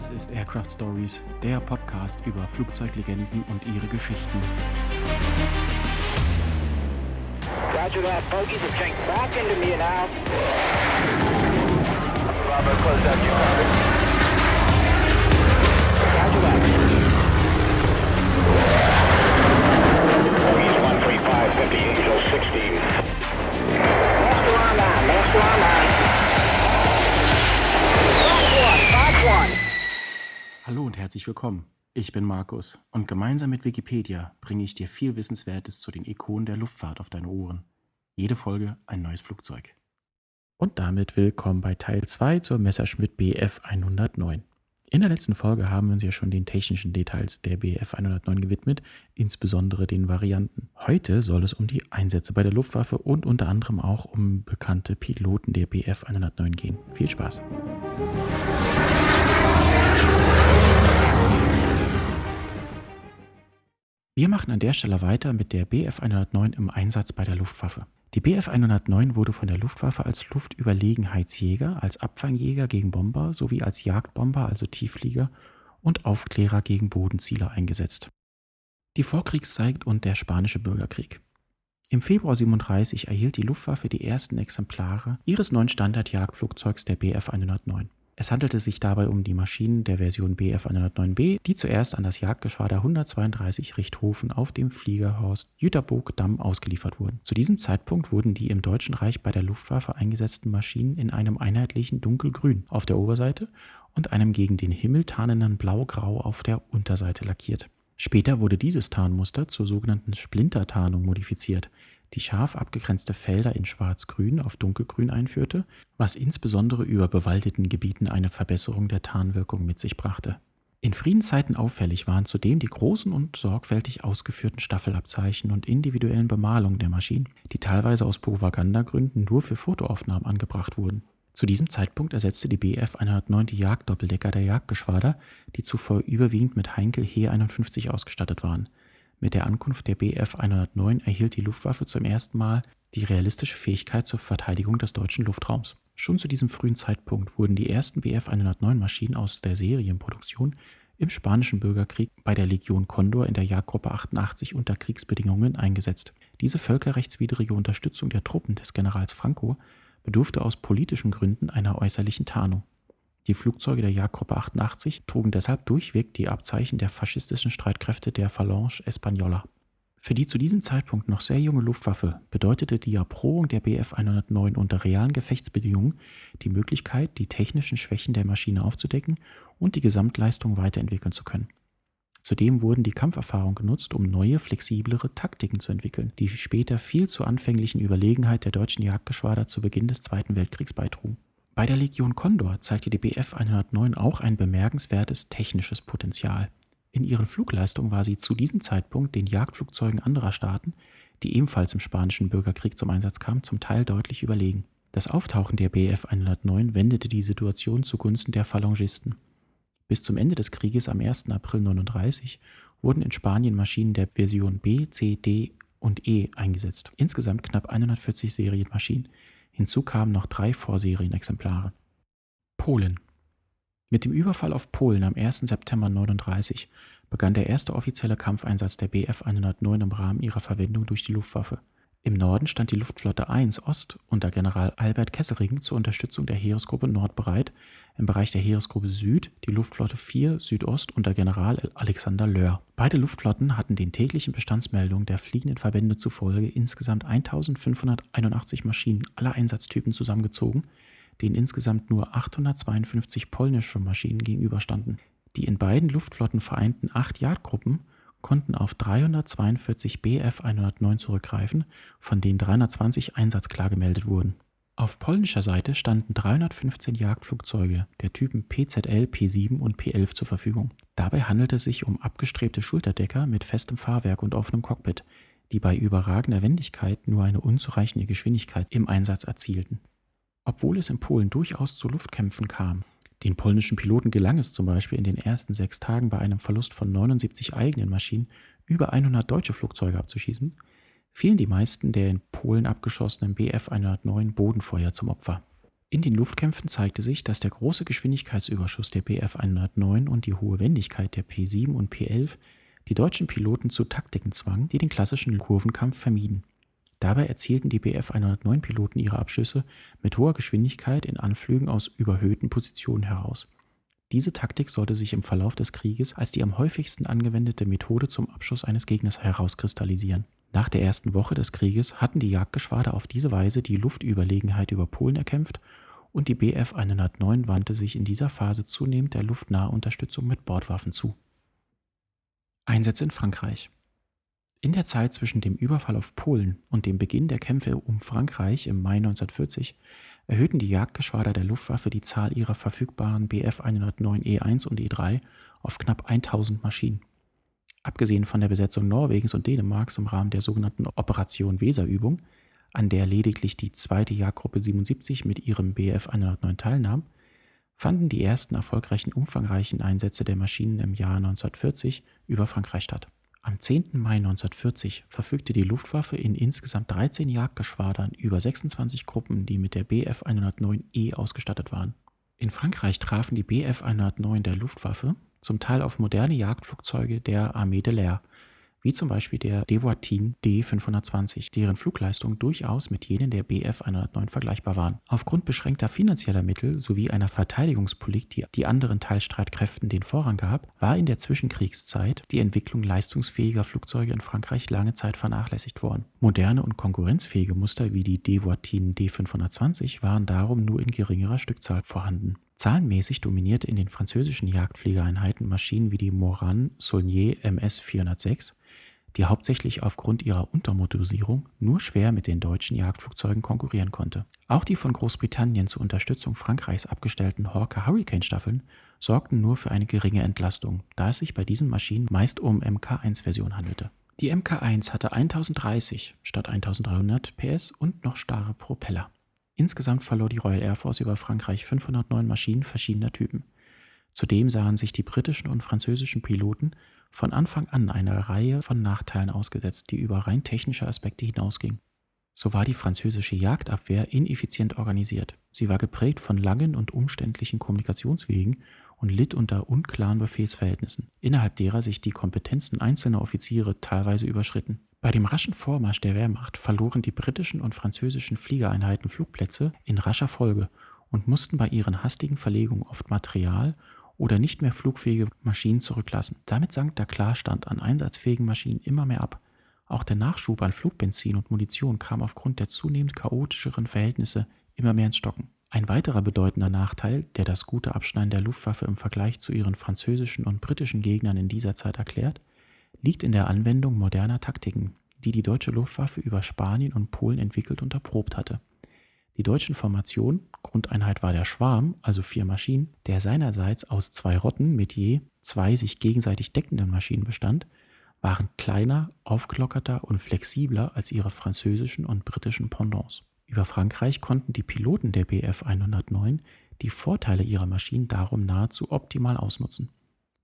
Das ist Aircraft Stories, der Podcast über Flugzeuglegenden und ihre Geschichten. Roger that, bogies are trained back into me now. Bravo, close down your target. Roger that. Bogies 135, 50, Angel 16. Master online, master online. Box 1, box 1. Hallo und herzlich willkommen. Ich bin Markus und gemeinsam mit Wikipedia bringe ich dir viel Wissenswertes zu den Ikonen der Luftfahrt auf deine Ohren. Jede Folge ein neues Flugzeug. Und damit willkommen bei Teil 2 zur Messerschmitt Bf 109. In der letzten Folge haben wir uns ja schon den technischen Details der Bf 109 gewidmet, insbesondere den Varianten. Heute soll es um die Einsätze bei der Luftwaffe und unter anderem auch um bekannte Piloten der Bf 109 gehen. Viel Spaß! Wir machen an der Stelle weiter mit der Bf 109 im Einsatz bei der Luftwaffe. Die Bf 109 wurde von der Luftwaffe als Luftüberlegenheitsjäger, als Abfangjäger gegen Bomber sowie als Jagdbomber, also Tiefflieger, und Aufklärer gegen Bodenziele eingesetzt. Die Vorkriegszeit und der Spanische Bürgerkrieg. Im Februar 1937 erhielt die Luftwaffe die ersten Exemplare ihres neuen Standardjagdflugzeugs der Bf 109. Es handelte sich dabei um die Maschinen der Version Bf 109B, die zuerst an das Jagdgeschwader 132 Richthofen auf dem Fliegerhorst Jüterbog-Damm ausgeliefert wurden. Zu diesem Zeitpunkt wurden die im Deutschen Reich bei der Luftwaffe eingesetzten Maschinen in einem einheitlichen Dunkelgrün auf der Oberseite und einem gegen den Himmel tarnenden Blaugrau auf der Unterseite lackiert. Später wurde dieses Tarnmuster zur sogenannten Splintertarnung modifiziert, die scharf abgegrenzte Felder in Schwarz-Grün auf Dunkelgrün einführte, was insbesondere über bewaldeten Gebieten eine Verbesserung der Tarnwirkung mit sich brachte. In Friedenszeiten auffällig waren zudem die großen und sorgfältig ausgeführten Staffelabzeichen und individuellen Bemalungen der Maschinen, die teilweise aus Propagandagründen nur für Fotoaufnahmen angebracht wurden. Zu diesem Zeitpunkt ersetzte die Bf 109 die Jagddoppeldecker der Jagdgeschwader, die zuvor überwiegend mit Heinkel He-51 ausgestattet waren. Mit der Ankunft der Bf 109 erhielt die Luftwaffe zum ersten Mal die realistische Fähigkeit zur Verteidigung des deutschen Luftraums. Schon zu diesem frühen Zeitpunkt wurden die ersten Bf 109-Maschinen aus der Serienproduktion im Spanischen Bürgerkrieg bei der Legion Condor in der Jagdgruppe 88 unter Kriegsbedingungen eingesetzt. Diese völkerrechtswidrige Unterstützung der Truppen des Generals Franco bedurfte aus politischen Gründen einer äußerlichen Tarnung. Die Flugzeuge der Jagdgruppe 88 trugen deshalb durchweg die Abzeichen der faschistischen Streitkräfte der Falange Española. Für die zu diesem Zeitpunkt noch sehr junge Luftwaffe bedeutete die Erprobung der Bf 109 unter realen Gefechtsbedingungen die Möglichkeit, die technischen Schwächen der Maschine aufzudecken und die Gesamtleistung weiterentwickeln zu können. Zudem wurden die Kampferfahrung genutzt, um neue, flexiblere Taktiken zu entwickeln, die später viel zur anfänglichen Überlegenheit der deutschen Jagdgeschwader zu Beginn des Zweiten Weltkriegs beitrugen. Bei der Legion Condor zeigte die Bf 109 auch ein bemerkenswertes technisches Potenzial. In ihren Flugleistungen war sie zu diesem Zeitpunkt den Jagdflugzeugen anderer Staaten, die ebenfalls im Spanischen Bürgerkrieg zum Einsatz kamen, zum Teil deutlich überlegen. Das Auftauchen der Bf 109 wendete die Situation zugunsten der Phalangisten. Bis zum Ende des Krieges am 1. April 1939 wurden in Spanien Maschinen der Version B, C, D und E eingesetzt. Insgesamt knapp 140 Serienmaschinen. Hinzu kamen noch 3 Vorserienexemplare. Polen. Mit dem Überfall auf Polen am 1. September 1939 begann der erste offizielle Kampfeinsatz der Bf 109 im Rahmen ihrer Verwendung durch die Luftwaffe. Im Norden stand die Luftflotte 1 Ost unter General Albert Kesselring zur Unterstützung der Heeresgruppe Nord bereit, im Bereich der Heeresgruppe Süd die Luftflotte 4 Südost unter General Alexander Löhr. Beide Luftflotten hatten den täglichen Bestandsmeldungen der fliegenden Verbände zufolge insgesamt 1581 Maschinen aller Einsatztypen zusammengezogen, denen insgesamt nur 852 polnische Maschinen gegenüberstanden. Die in beiden Luftflotten vereinten 8 Jagdgruppen konnten auf 342 Bf 109 zurückgreifen, von denen 320 einsatzklar gemeldet wurden. Auf polnischer Seite standen 315 Jagdflugzeuge der Typen PZL P7 und P11 zur Verfügung. Dabei handelte es sich um abgestrebte Schulterdecker mit festem Fahrwerk und offenem Cockpit, die bei überragender Wendigkeit nur eine unzureichende Geschwindigkeit im Einsatz erzielten. Obwohl es in Polen durchaus zu Luftkämpfen kam, den polnischen Piloten gelang es zum Beispiel in den ersten 6 Tagen bei einem Verlust von 79 eigenen Maschinen über 100 deutsche Flugzeuge abzuschießen, fielen die meisten der in Polen abgeschossenen Bf 109 Bodenfeuer zum Opfer. In den Luftkämpfen zeigte sich, dass der große Geschwindigkeitsüberschuss der Bf 109 und die hohe Wendigkeit der P7 und P11 die deutschen Piloten zu Taktiken zwangen, die den klassischen Kurvenkampf vermieden. Dabei erzielten die Bf 109 Piloten ihre Abschüsse mit hoher Geschwindigkeit in Anflügen aus überhöhten Positionen heraus. Diese Taktik sollte sich im Verlauf des Krieges als die am häufigsten angewendete Methode zum Abschuss eines Gegners herauskristallisieren. Nach der ersten Woche des Krieges hatten die Jagdgeschwader auf diese Weise die Luftüberlegenheit über Polen erkämpft und die Bf 109 wandte sich in dieser Phase zunehmend der luftnahen Unterstützung mit Bordwaffen zu. Einsätze in Frankreich. In der Zeit zwischen dem Überfall auf Polen und dem Beginn der Kämpfe um Frankreich im Mai 1940 erhöhten die Jagdgeschwader der Luftwaffe die Zahl ihrer verfügbaren Bf 109 E1 und E3 auf knapp 1000 Maschinen. Abgesehen von der Besetzung Norwegens und Dänemarks im Rahmen der sogenannten Operation Weser-Übung, an der lediglich die 2. Jagdgruppe 77 mit ihrem Bf 109 teilnahm, fanden die ersten erfolgreichen umfangreichen Einsätze der Maschinen im Jahr 1940 über Frankreich statt. Am 10. Mai 1940 verfügte die Luftwaffe in insgesamt 13 Jagdgeschwadern über 26 Gruppen, die mit der Bf 109E ausgestattet waren. In Frankreich trafen die Bf 109 der Luftwaffe zum Teil auf moderne Jagdflugzeuge der Armée de l'Air, wie zum Beispiel der Dewoitine D520, deren Flugleistungen durchaus mit jenen der Bf 109 vergleichbar waren. Aufgrund beschränkter finanzieller Mittel sowie einer Verteidigungspolitik, die anderen Teilstreitkräften den Vorrang gab, war in der Zwischenkriegszeit die Entwicklung leistungsfähiger Flugzeuge in Frankreich lange Zeit vernachlässigt worden. Moderne und konkurrenzfähige Muster wie die Dewoitine D520 waren darum nur in geringerer Stückzahl vorhanden. Zahlenmäßig dominierte in den französischen Jagdfliegereinheiten Maschinen wie die Morane Saulnier MS 406, die hauptsächlich aufgrund ihrer Untermotorisierung nur schwer mit den deutschen Jagdflugzeugen konkurrieren konnte. Auch die von Großbritannien zur Unterstützung Frankreichs abgestellten Hawker Hurricane Staffeln sorgten nur für eine geringe Entlastung, da es sich bei diesen Maschinen meist um Mk1-Versionen handelte. Die Mk1 hatte 1030 statt 1300 PS und noch starre Propeller. Insgesamt verlor die Royal Air Force über Frankreich 509 Maschinen verschiedener Typen. Zudem sahen sich die britischen und französischen Piloten von Anfang an einer Reihe von Nachteilen ausgesetzt, die über rein technische Aspekte hinausgingen. So war die französische Jagdabwehr ineffizient organisiert. Sie war geprägt von langen und umständlichen Kommunikationswegen und litt unter unklaren Befehlsverhältnissen, innerhalb derer sich die Kompetenzen einzelner Offiziere teilweise überschritten. Bei dem raschen Vormarsch der Wehrmacht verloren die britischen und französischen Fliegereinheiten Flugplätze in rascher Folge und mussten bei ihren hastigen Verlegungen oft Material oder nicht mehr flugfähige Maschinen zurücklassen. Damit sank der Klarstand an einsatzfähigen Maschinen immer mehr ab. Auch der Nachschub an Flugbenzin und Munition kam aufgrund der zunehmend chaotischeren Verhältnisse immer mehr ins Stocken. Ein weiterer bedeutender Nachteil, der das gute Abschneiden der Luftwaffe im Vergleich zu ihren französischen und britischen Gegnern in dieser Zeit erklärt, liegt in der Anwendung moderner Taktiken, die die deutsche Luftwaffe über Spanien und Polen entwickelt und erprobt hatte. Die deutschen Formationen, Grundeinheit war der Schwarm, also 4 Maschinen, der seinerseits aus 2 Rotten mit je 2 sich gegenseitig deckenden Maschinen bestand, waren kleiner, aufgelockerter und flexibler als ihre französischen und britischen Pendants. Über Frankreich konnten die Piloten der Bf 109 die Vorteile ihrer Maschinen darum nahezu optimal ausnutzen,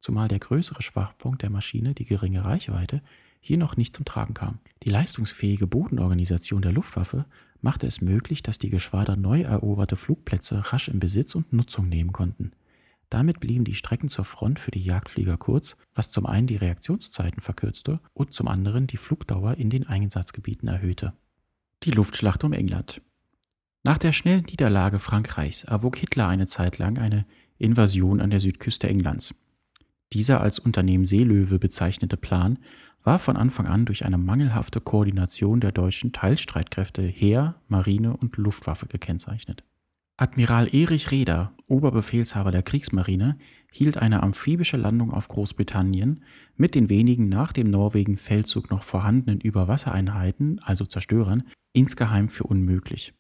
zumal der größere Schwachpunkt der Maschine, die geringe Reichweite, hier noch nicht zum Tragen kam. Die leistungsfähige Bodenorganisation der Luftwaffe machte es möglich, dass die Geschwader neu eroberte Flugplätze rasch in Besitz und Nutzung nehmen konnten. Damit blieben die Strecken zur Front für die Jagdflieger kurz, was zum einen die Reaktionszeiten verkürzte und zum anderen die Flugdauer in den Einsatzgebieten erhöhte. Die Luftschlacht um England. Nach der schnellen Niederlage Frankreichs erwog Hitler eine Zeit lang eine Invasion an der Südküste Englands. Dieser als Unternehmen Seelöwe bezeichnete Plan war von Anfang an durch eine mangelhafte Koordination der deutschen Teilstreitkräfte Heer, Marine und Luftwaffe gekennzeichnet. Admiral Erich Reder, Oberbefehlshaber der Kriegsmarine, hielt eine amphibische Landung auf Großbritannien mit den wenigen nach dem Norwegen-Feldzug noch vorhandenen Überwassereinheiten, also Zerstörern, insgeheim für unmöglich.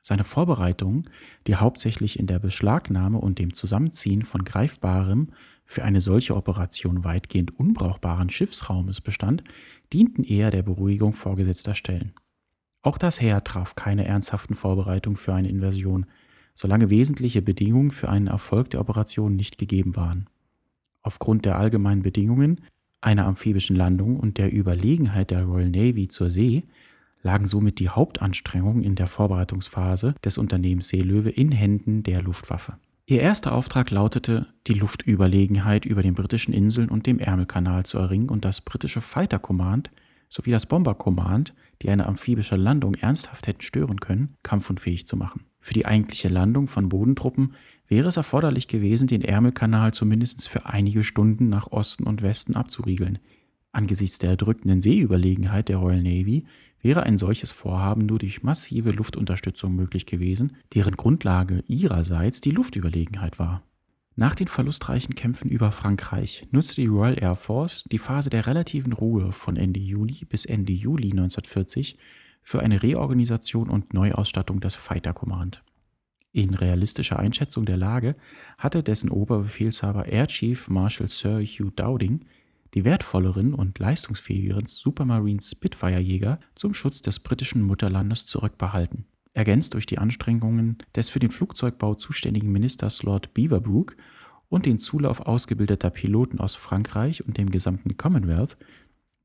Seine Vorbereitungen, die hauptsächlich in der Beschlagnahme und dem Zusammenziehen von greifbarem, für eine solche Operation weitgehend unbrauchbaren Schiffsraumes bestand, dienten eher der Beruhigung vorgesetzter Stellen. Auch das Heer traf keine ernsthaften Vorbereitungen für eine Invasion, solange wesentliche Bedingungen für einen Erfolg der Operation nicht gegeben waren. Aufgrund der allgemeinen Bedingungen, einer amphibischen Landung und der Überlegenheit der Royal Navy zur See, lagen somit die Hauptanstrengungen in der Vorbereitungsphase des Unternehmens Seelöwe in Händen der Luftwaffe. Ihr erster Auftrag lautete, die Luftüberlegenheit über den britischen Inseln und dem Ärmelkanal zu erringen und das britische Fighter Command sowie das Bomber Command, die eine amphibische Landung ernsthaft hätten stören können, kampfunfähig zu machen. Für die eigentliche Landung von Bodentruppen wäre es erforderlich gewesen, den Ärmelkanal zumindest für einige Stunden nach Osten und Westen abzuriegeln. Angesichts der erdrückenden Seeüberlegenheit der Royal Navy wäre ein solches Vorhaben nur durch massive Luftunterstützung möglich gewesen, deren Grundlage ihrerseits die Luftüberlegenheit war. Nach den verlustreichen Kämpfen über Frankreich nutzte die Royal Air Force die Phase der relativen Ruhe von Ende Juni bis Ende Juli 1940 für eine Reorganisation und Neuausstattung des Fighter Command. In realistischer Einschätzung der Lage hatte dessen Oberbefehlshaber Air Chief Marshal Sir Hugh Dowding die wertvolleren und leistungsfähigeren Supermarine Spitfire Jäger zum Schutz des britischen Mutterlandes zurückbehalten. Ergänzt durch die Anstrengungen des für den Flugzeugbau zuständigen Ministers Lord Beaverbrook und den Zulauf ausgebildeter Piloten aus Frankreich und dem gesamten Commonwealth,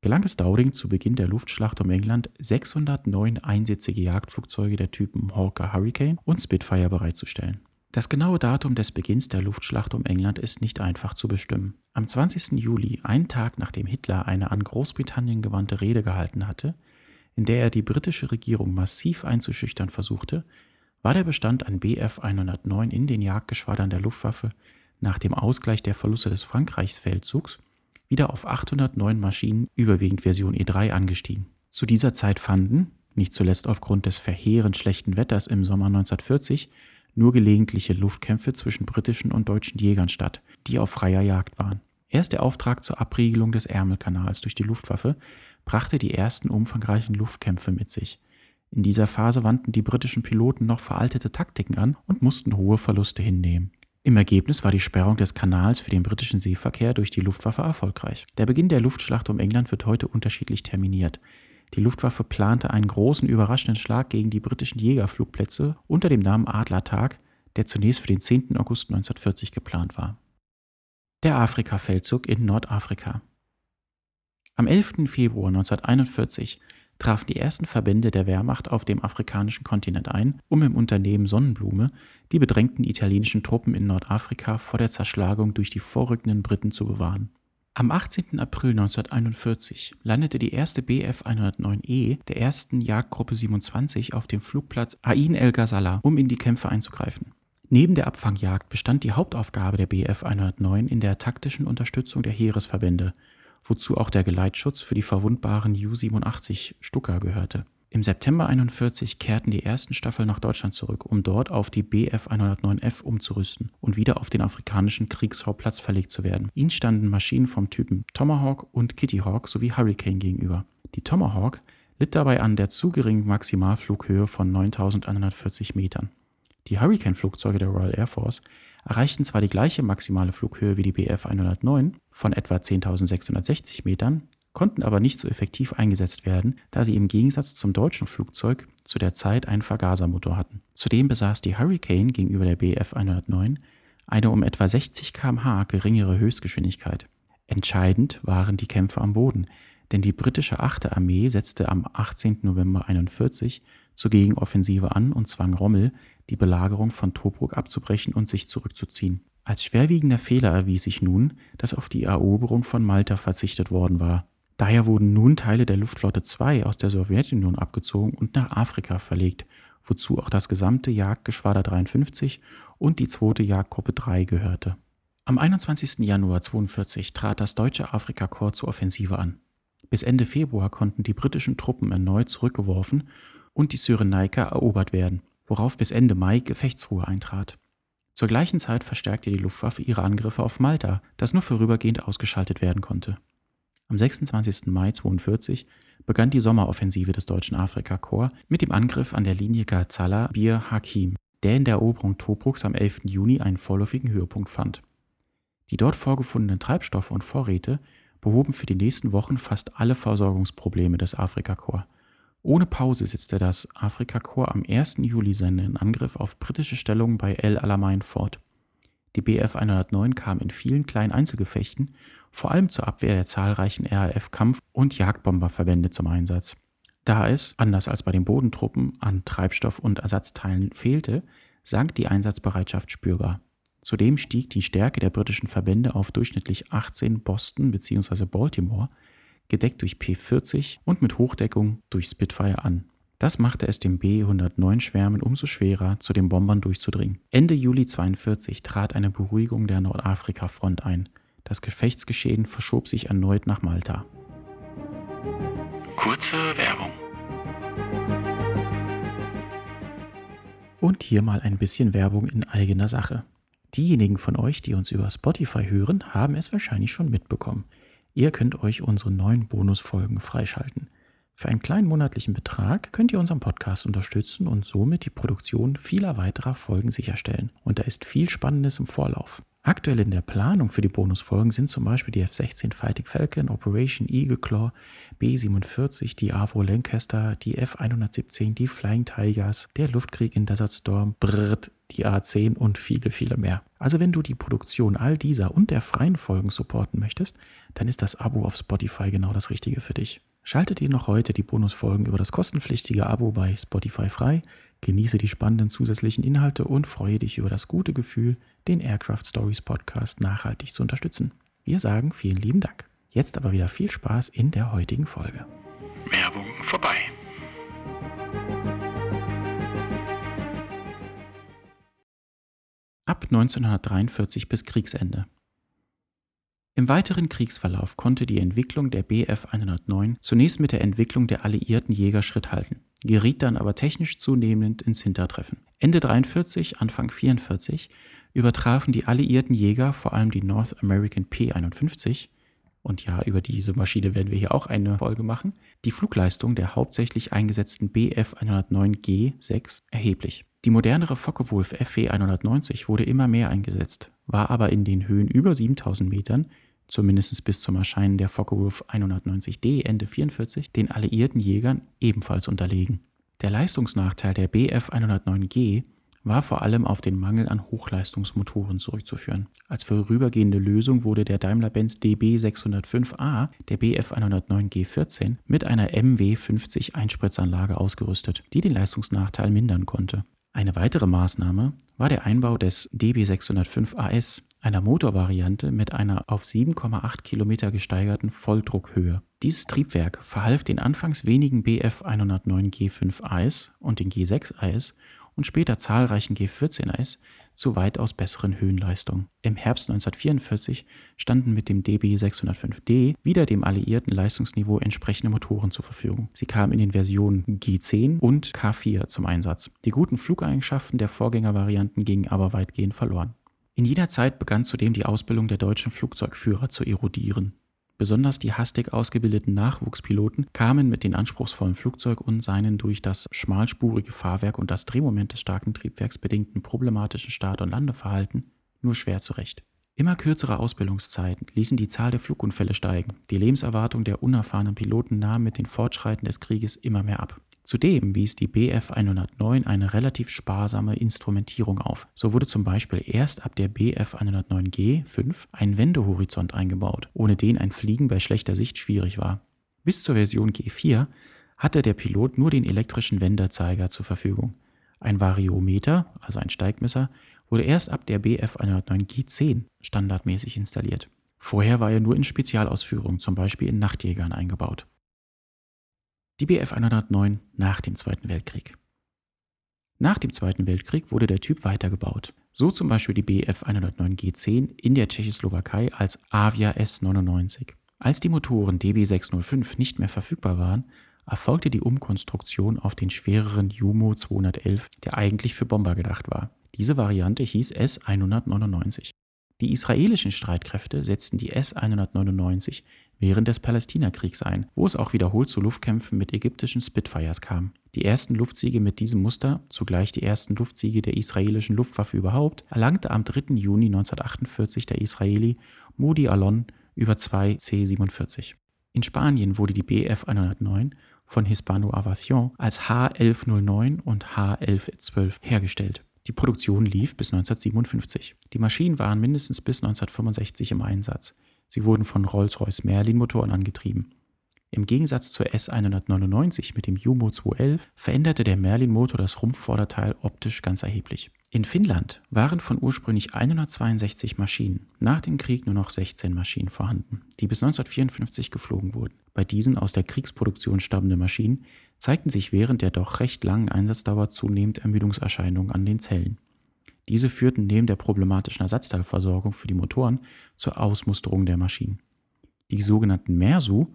gelang es Dowding zu Beginn der Luftschlacht um England 609 einsitzige Jagdflugzeuge der Typen Hawker Hurricane und Spitfire bereitzustellen. Das genaue Datum des Beginns der Luftschlacht um England ist nicht einfach zu bestimmen. Am 20. Juli, einen Tag nachdem Hitler eine an Großbritannien gewandte Rede gehalten hatte, in der er die britische Regierung massiv einzuschüchtern versuchte, war der Bestand an Bf 109 in den Jagdgeschwadern der Luftwaffe nach dem Ausgleich der Verluste des Frankreichsfeldzugs wieder auf 809 Maschinen, überwiegend Version E3, angestiegen. Zu dieser Zeit fanden, nicht zuletzt aufgrund des verheerend schlechten Wetters im Sommer 1940, nur gelegentliche Luftkämpfe zwischen britischen und deutschen Jägern statt, die auf freier Jagd waren. Erst der Auftrag zur Abriegelung des Ärmelkanals durch die Luftwaffe brachte die ersten umfangreichen Luftkämpfe mit sich. In dieser Phase wandten die britischen Piloten noch veraltete Taktiken an und mussten hohe Verluste hinnehmen. Im Ergebnis war die Sperrung des Kanals für den britischen Seeverkehr durch die Luftwaffe erfolgreich. Der Beginn der Luftschlacht um England wird heute unterschiedlich terminiert. Die Luftwaffe plante einen großen, überraschenden Schlag gegen die britischen Jägerflugplätze unter dem Namen Adlertag, der zunächst für den 10. August 1940 geplant war. Der Afrika-Feldzug in Nordafrika. Am 11. Februar 1941 trafen die ersten Verbände der Wehrmacht auf dem afrikanischen Kontinent ein, um im Unternehmen Sonnenblume die bedrängten italienischen Truppen in Nordafrika vor der Zerschlagung durch die vorrückenden Briten zu bewahren. Am 18. April 1941 landete die erste Bf 109E der ersten Jagdgruppe 27 auf dem Flugplatz Ain el-Ghazala, um in die Kämpfe einzugreifen. Neben der Abfangjagd bestand die Hauptaufgabe der Bf 109 in der taktischen Unterstützung der Heeresverbände, wozu auch der Geleitschutz für die verwundbaren Ju 87 Stuka gehörte. Im September 1941 kehrten die ersten Staffeln nach Deutschland zurück, um dort auf die Bf 109F umzurüsten und wieder auf den afrikanischen Kriegsschauplatz verlegt zu werden. Ihnen standen Maschinen vom Typen Tomahawk und Kitty Hawk sowie Hurricane gegenüber. Die Tomahawk litt dabei an der zu geringen Maximalflughöhe von 9.140 Metern. Die Hurricane-Flugzeuge der Royal Air Force erreichten zwar die gleiche maximale Flughöhe wie die Bf 109 von etwa 10.660 Metern, konnten aber nicht so effektiv eingesetzt werden, da sie im Gegensatz zum deutschen Flugzeug zu der Zeit einen Vergasermotor hatten. Zudem besaß die Hurricane gegenüber der Bf 109 eine um etwa 60 km/h geringere Höchstgeschwindigkeit. Entscheidend waren die Kämpfe am Boden, denn die britische 8. Armee setzte am 18. November 1941 zur Gegenoffensive an und zwang Rommel, die Belagerung von Tobruk abzubrechen und sich zurückzuziehen. Als schwerwiegender Fehler erwies sich nun, dass auf die Eroberung von Malta verzichtet worden war. Daher wurden nun Teile der Luftflotte 2 aus der Sowjetunion abgezogen und nach Afrika verlegt, wozu auch das gesamte Jagdgeschwader 53 und die 2. Jagdgruppe 3 gehörte. Am 21. Januar 1942 trat das deutsche Afrika-Korps zur Offensive an. Bis Ende Februar konnten die britischen Truppen erneut zurückgeworfen und die Cyrenaika erobert werden, worauf bis Ende Mai Gefechtsruhe eintrat. Zur gleichen Zeit verstärkte die Luftwaffe ihre Angriffe auf Malta, das nur vorübergehend ausgeschaltet werden konnte. Am 26. Mai 1942 begann die Sommeroffensive des Deutschen Afrika-Korps mit dem Angriff an der Linie Gazala-Bir Hakim, der in der Eroberung Tobruks am 11. Juni einen vorläufigen Höhepunkt fand. Die dort vorgefundenen Treibstoffe und Vorräte behoben für die nächsten Wochen fast alle Versorgungsprobleme des Afrika-Korps. Ohne Pause setzte das Afrika-Korps am 1. Juli seinen Angriff auf britische Stellungen bei El Alamein fort. Die Bf 109 kam in vielen kleinen Einzelgefechten, vor allem zur Abwehr der zahlreichen RAF-Kampf- und Jagdbomberverbände zum Einsatz. Da es, anders als bei den Bodentruppen, an Treibstoff und Ersatzteilen fehlte, sank die Einsatzbereitschaft spürbar. Zudem stieg die Stärke der britischen Verbände auf durchschnittlich 18 Boston bzw. Baltimore, gedeckt durch P-40 und mit Hochdeckung durch Spitfire an. Das machte es den B-109-Schwärmen umso schwerer, zu den Bombern durchzudringen. Ende Juli 1942 trat eine Beruhigung der Nordafrika-Front ein. Das Gefechtsgeschehen verschob sich erneut nach Malta. Kurze Werbung. Und hier mal ein bisschen Werbung in eigener Sache. Diejenigen von euch, die uns über Spotify hören, haben es wahrscheinlich schon mitbekommen. Ihr könnt euch unsere neuen Bonusfolgen freischalten. Für einen kleinen monatlichen Betrag könnt ihr unseren Podcast unterstützen und somit die Produktion vieler weiterer Folgen sicherstellen. Und da ist viel Spannendes im Vorlauf. Aktuell in der Planung für die Bonusfolgen sind zum Beispiel die F-16 Fighting Falcon, Operation Eagle Claw, B-47, die AWO Lancaster, die F-117, die Flying Tigers, der Luftkrieg in Desert Storm, die A-10 und viele, viele mehr. Also wenn du die Produktion all dieser und der freien Folgen supporten möchtest, dann ist das Abo auf Spotify genau das Richtige für dich. Schaltet ihr noch heute die Bonusfolgen über das kostenpflichtige Abo bei Spotify frei, genieße die spannenden zusätzlichen Inhalte und freue dich über das gute Gefühl, den Aircraft Stories Podcast nachhaltig zu unterstützen. Wir sagen vielen lieben Dank. Jetzt aber wieder viel Spaß in der heutigen Folge. Werbung vorbei. Ab 1943 bis Kriegsende. Im weiteren Kriegsverlauf konnte die Entwicklung der Bf 109 zunächst mit der Entwicklung der alliierten Jäger Schritt halten, geriet dann aber technisch zunehmend ins Hintertreffen. Ende 43, Anfang 44 übertrafen die alliierten Jäger vor allem die North American P-51, und ja, über diese Maschine werden wir hier auch eine Folge machen, die Flugleistung der hauptsächlich eingesetzten Bf 109G6 erheblich. Die modernere Focke-Wulf Fw 190 wurde immer mehr eingesetzt, war aber in den Höhen über 7000 Metern, zumindest bis zum Erscheinen der Focke-Wulf 190D Ende 44, den alliierten Jägern ebenfalls unterlegen. Der Leistungsnachteil der Bf 109G war vor allem auf den Mangel an Hochleistungsmotoren zurückzuführen. Als vorübergehende Lösung wurde der Daimler-Benz DB 605A der Bf 109G14 mit einer MW 50 Einspritzanlage ausgerüstet, die den Leistungsnachteil mindern konnte. Eine weitere Maßnahme war der Einbau des DB 605AS, einer Motorvariante mit einer auf 7,8 Kilometer gesteigerten Volldruckhöhe. Dieses Triebwerk verhalf den anfangs wenigen Bf 109 G5AS und den G6AS und später zahlreichen G14AS zu weitaus besseren Höhenleistungen. Im Herbst 1944 standen mit dem DB 605D wieder dem alliierten Leistungsniveau entsprechende Motoren zur Verfügung. Sie kamen in den Versionen G10 und K4 zum Einsatz. Die guten Flugeigenschaften der Vorgängervarianten gingen aber weitgehend verloren. In jener Zeit begann zudem die Ausbildung der deutschen Flugzeugführer zu erodieren. Besonders die hastig ausgebildeten Nachwuchspiloten kamen mit dem anspruchsvollen Flugzeug und seinen durch das schmalspurige Fahrwerk und das Drehmoment des starken Triebwerks bedingten problematischen Start- und Landeverhalten nur schwer zurecht. Immer kürzere Ausbildungszeiten ließen die Zahl der Flugunfälle steigen. Die Lebenserwartung der unerfahrenen Piloten nahm mit den Fortschreiten des Krieges immer mehr ab. Zudem wies die Bf 109 eine relativ sparsame Instrumentierung auf. So wurde zum Beispiel erst ab der Bf 109G5 ein Wendehorizont eingebaut, ohne den ein Fliegen bei schlechter Sicht schwierig war. Bis zur Version G4 hatte der Pilot nur den elektrischen Wenderzeiger zur Verfügung. Ein Variometer, also ein Steigmesser, wurde erst ab der Bf 109G10 standardmäßig installiert. Vorher war er nur in Spezialausführungen, zum Beispiel in Nachtjägern, eingebaut. Die Bf 109 nach dem Zweiten Weltkrieg. Nach dem Zweiten Weltkrieg wurde der Typ weitergebaut. So zum Beispiel die Bf 109 G10 in der Tschechoslowakei als Avia S-99. Als die Motoren DB 605 nicht mehr verfügbar waren, erfolgte die Umkonstruktion auf den schwereren Jumo 211, der eigentlich für Bomber gedacht war. Diese Variante hieß S-199. Die israelischen Streitkräfte setzten die S-199 während des Palästinakriegs ein, wo es auch wiederholt zu Luftkämpfen mit ägyptischen Spitfires kam. Die ersten Luftsiege mit diesem Muster, zugleich die ersten Luftsiege der israelischen Luftwaffe überhaupt, erlangte am 3. Juni 1948 der Israeli Modi Alon über 2 C-47. In Spanien wurde die Bf 109 von Hispano Aviación als H-1109 und H-1112 hergestellt. Die Produktion lief bis 1957. Die Maschinen waren mindestens bis 1965 im Einsatz. Sie wurden von Rolls-Royce Merlin-Motoren angetrieben. Im Gegensatz zur S-199 mit dem Jumo 211 veränderte der Merlin-Motor das Rumpfvorderteil optisch ganz erheblich. In Finnland waren von ursprünglich 162 Maschinen nach dem Krieg nur noch 16 Maschinen vorhanden, die bis 1954 geflogen wurden. Bei diesen aus der Kriegsproduktion stammenden Maschinen zeigten sich während der doch recht langen Einsatzdauer zunehmend Ermüdungserscheinungen an den Zellen. Diese führten neben der problematischen Ersatzteilversorgung für die Motoren zur Ausmusterung der Maschinen. Die sogenannten Mersu,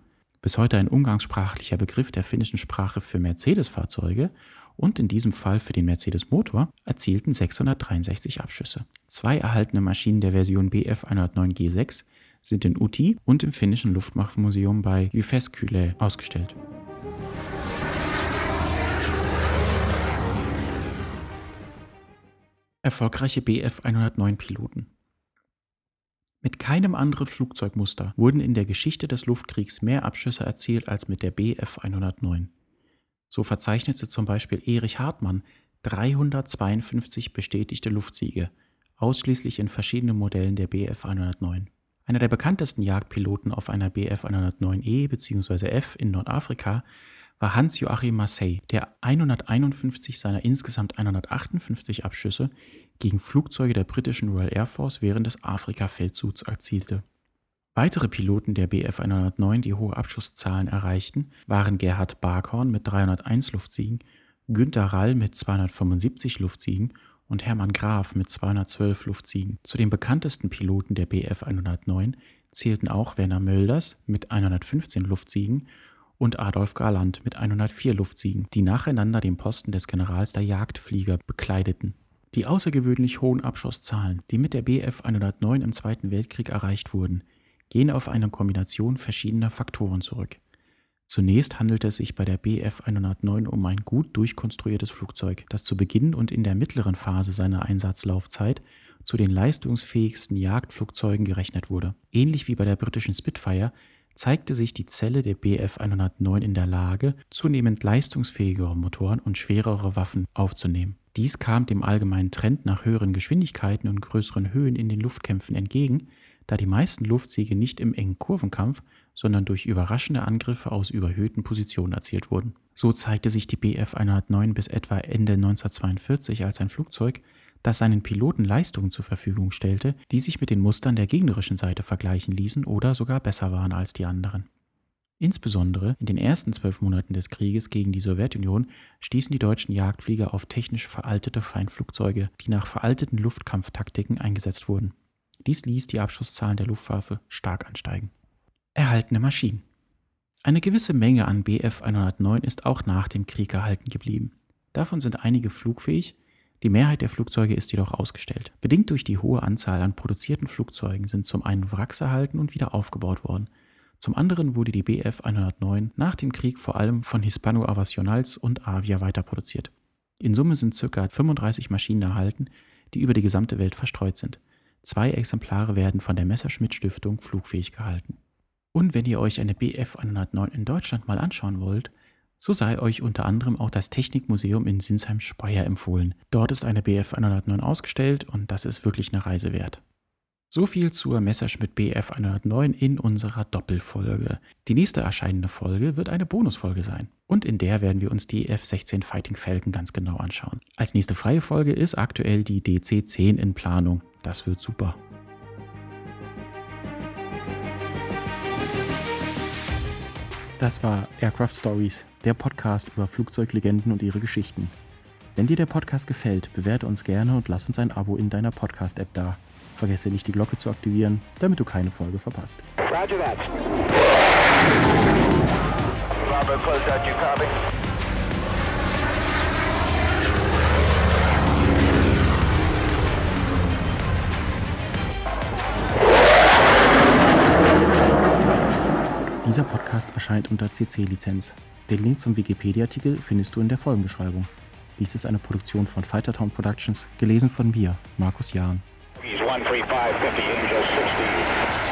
bis heute ein umgangssprachlicher Begriff der finnischen Sprache für Mercedes-Fahrzeuge und in diesem Fall für den Mercedes-Motor, erzielten 663 Abschüsse. Zwei erhaltene Maschinen der Version Bf 109 G6 sind in Uti und im finnischen Luftwaffenmuseum bei Jyväskylä ausgestellt. Erfolgreiche Bf 109 Piloten. Mit keinem anderen Flugzeugmuster wurden in der Geschichte des Luftkriegs mehr Abschüsse erzielt als mit der Bf 109. So verzeichnete zum Beispiel Erich Hartmann 352 bestätigte Luftsiege, ausschließlich in verschiedenen Modellen der Bf 109. Einer der bekanntesten Jagdpiloten auf einer Bf 109E bzw. F in Nordafrika war Hans-Joachim Marseille, der 151 seiner insgesamt 158 Abschüsse gegen Flugzeuge der britischen Royal Air Force während des Afrika-Feldzugs erzielte. Weitere Piloten der Bf 109, die hohe Abschusszahlen erreichten, waren Gerhard Barkhorn mit 301 Luftsiegen, Günter Rall mit 275 Luftsiegen und Hermann Graf mit 212 Luftsiegen. Zu den bekanntesten Piloten der Bf 109 zählten auch Werner Mölders mit 115 Luftsiegen und Adolf Garland mit 104 Luftsiegen, die nacheinander den Posten des Generals der Jagdflieger bekleideten. Die außergewöhnlich hohen Abschusszahlen, die mit der Bf 109 im Zweiten Weltkrieg erreicht wurden, gehen auf eine Kombination verschiedener Faktoren zurück. Zunächst handelte es sich bei der Bf 109 um ein gut durchkonstruiertes Flugzeug, das zu Beginn und in der mittleren Phase seiner Einsatzlaufzeit zu den leistungsfähigsten Jagdflugzeugen gerechnet wurde. Ähnlich wie bei der britischen Spitfire zeigte sich die Zelle der Bf 109 in der Lage, zunehmend leistungsfähigere Motoren und schwerere Waffen aufzunehmen. Dies kam dem allgemeinen Trend nach höheren Geschwindigkeiten und größeren Höhen in den Luftkämpfen entgegen, da die meisten Luftsiege nicht im engen Kurvenkampf, sondern durch überraschende Angriffe aus überhöhten Positionen erzielt wurden. So zeigte sich die Bf 109 bis etwa Ende 1942 als ein Flugzeug, das seinen Piloten Leistungen zur Verfügung stellte, die sich mit den Mustern der gegnerischen Seite vergleichen ließen oder sogar besser waren als die anderen. Insbesondere in den ersten 12 Monaten des Krieges gegen die Sowjetunion stießen die deutschen Jagdflieger auf technisch veraltete Feindflugzeuge, die nach veralteten Luftkampftaktiken eingesetzt wurden. Dies ließ die Abschusszahlen der Luftwaffe stark ansteigen. Erhaltene Maschinen. Eine gewisse Menge an Bf 109 ist auch nach dem Krieg erhalten geblieben. Davon sind einige flugfähig, die Mehrheit der Flugzeuge ist jedoch ausgestellt. Bedingt durch die hohe Anzahl an produzierten Flugzeugen sind zum einen Wracks erhalten und wieder aufgebaut worden. Zum anderen wurde die Bf 109 nach dem Krieg vor allem von Hispano Aviacionals und Avia weiterproduziert. In Summe sind ca. 35 Maschinen erhalten, die über die gesamte Welt verstreut sind. 2 Exemplare werden von der Messerschmitt Stiftung flugfähig gehalten. Und wenn ihr euch eine Bf 109 in Deutschland mal anschauen wollt, so sei euch unter anderem auch das Technikmuseum in Sinsheim-Speyer empfohlen. Dort ist eine Bf 109 ausgestellt und das ist wirklich eine Reise wert. So viel zur Messerschmitt Bf 109 in unserer Doppelfolge. Die nächste erscheinende Folge wird eine Bonusfolge sein und in der werden wir uns die F-16 Fighting Falcon ganz genau anschauen. Als nächste freie Folge ist aktuell die DC-10 in Planung. Das wird super. Das war Aircraft Stories, der Podcast über Flugzeuglegenden und ihre Geschichten. Wenn dir der Podcast gefällt, bewerte uns gerne und lass uns ein Abo in deiner Podcast-App da. Vergesse nicht, die Glocke zu aktivieren, damit du keine Folge verpasst. Roger that. Robert, close out, you copy. Dieser Podcast erscheint unter CC-Lizenz. Den Link zum Wikipedia-Artikel findest du in der Folgenbeschreibung. Dies ist eine Produktion von Fightertown Productions, gelesen von mir, Markus Jahn. 13550 Angel 60.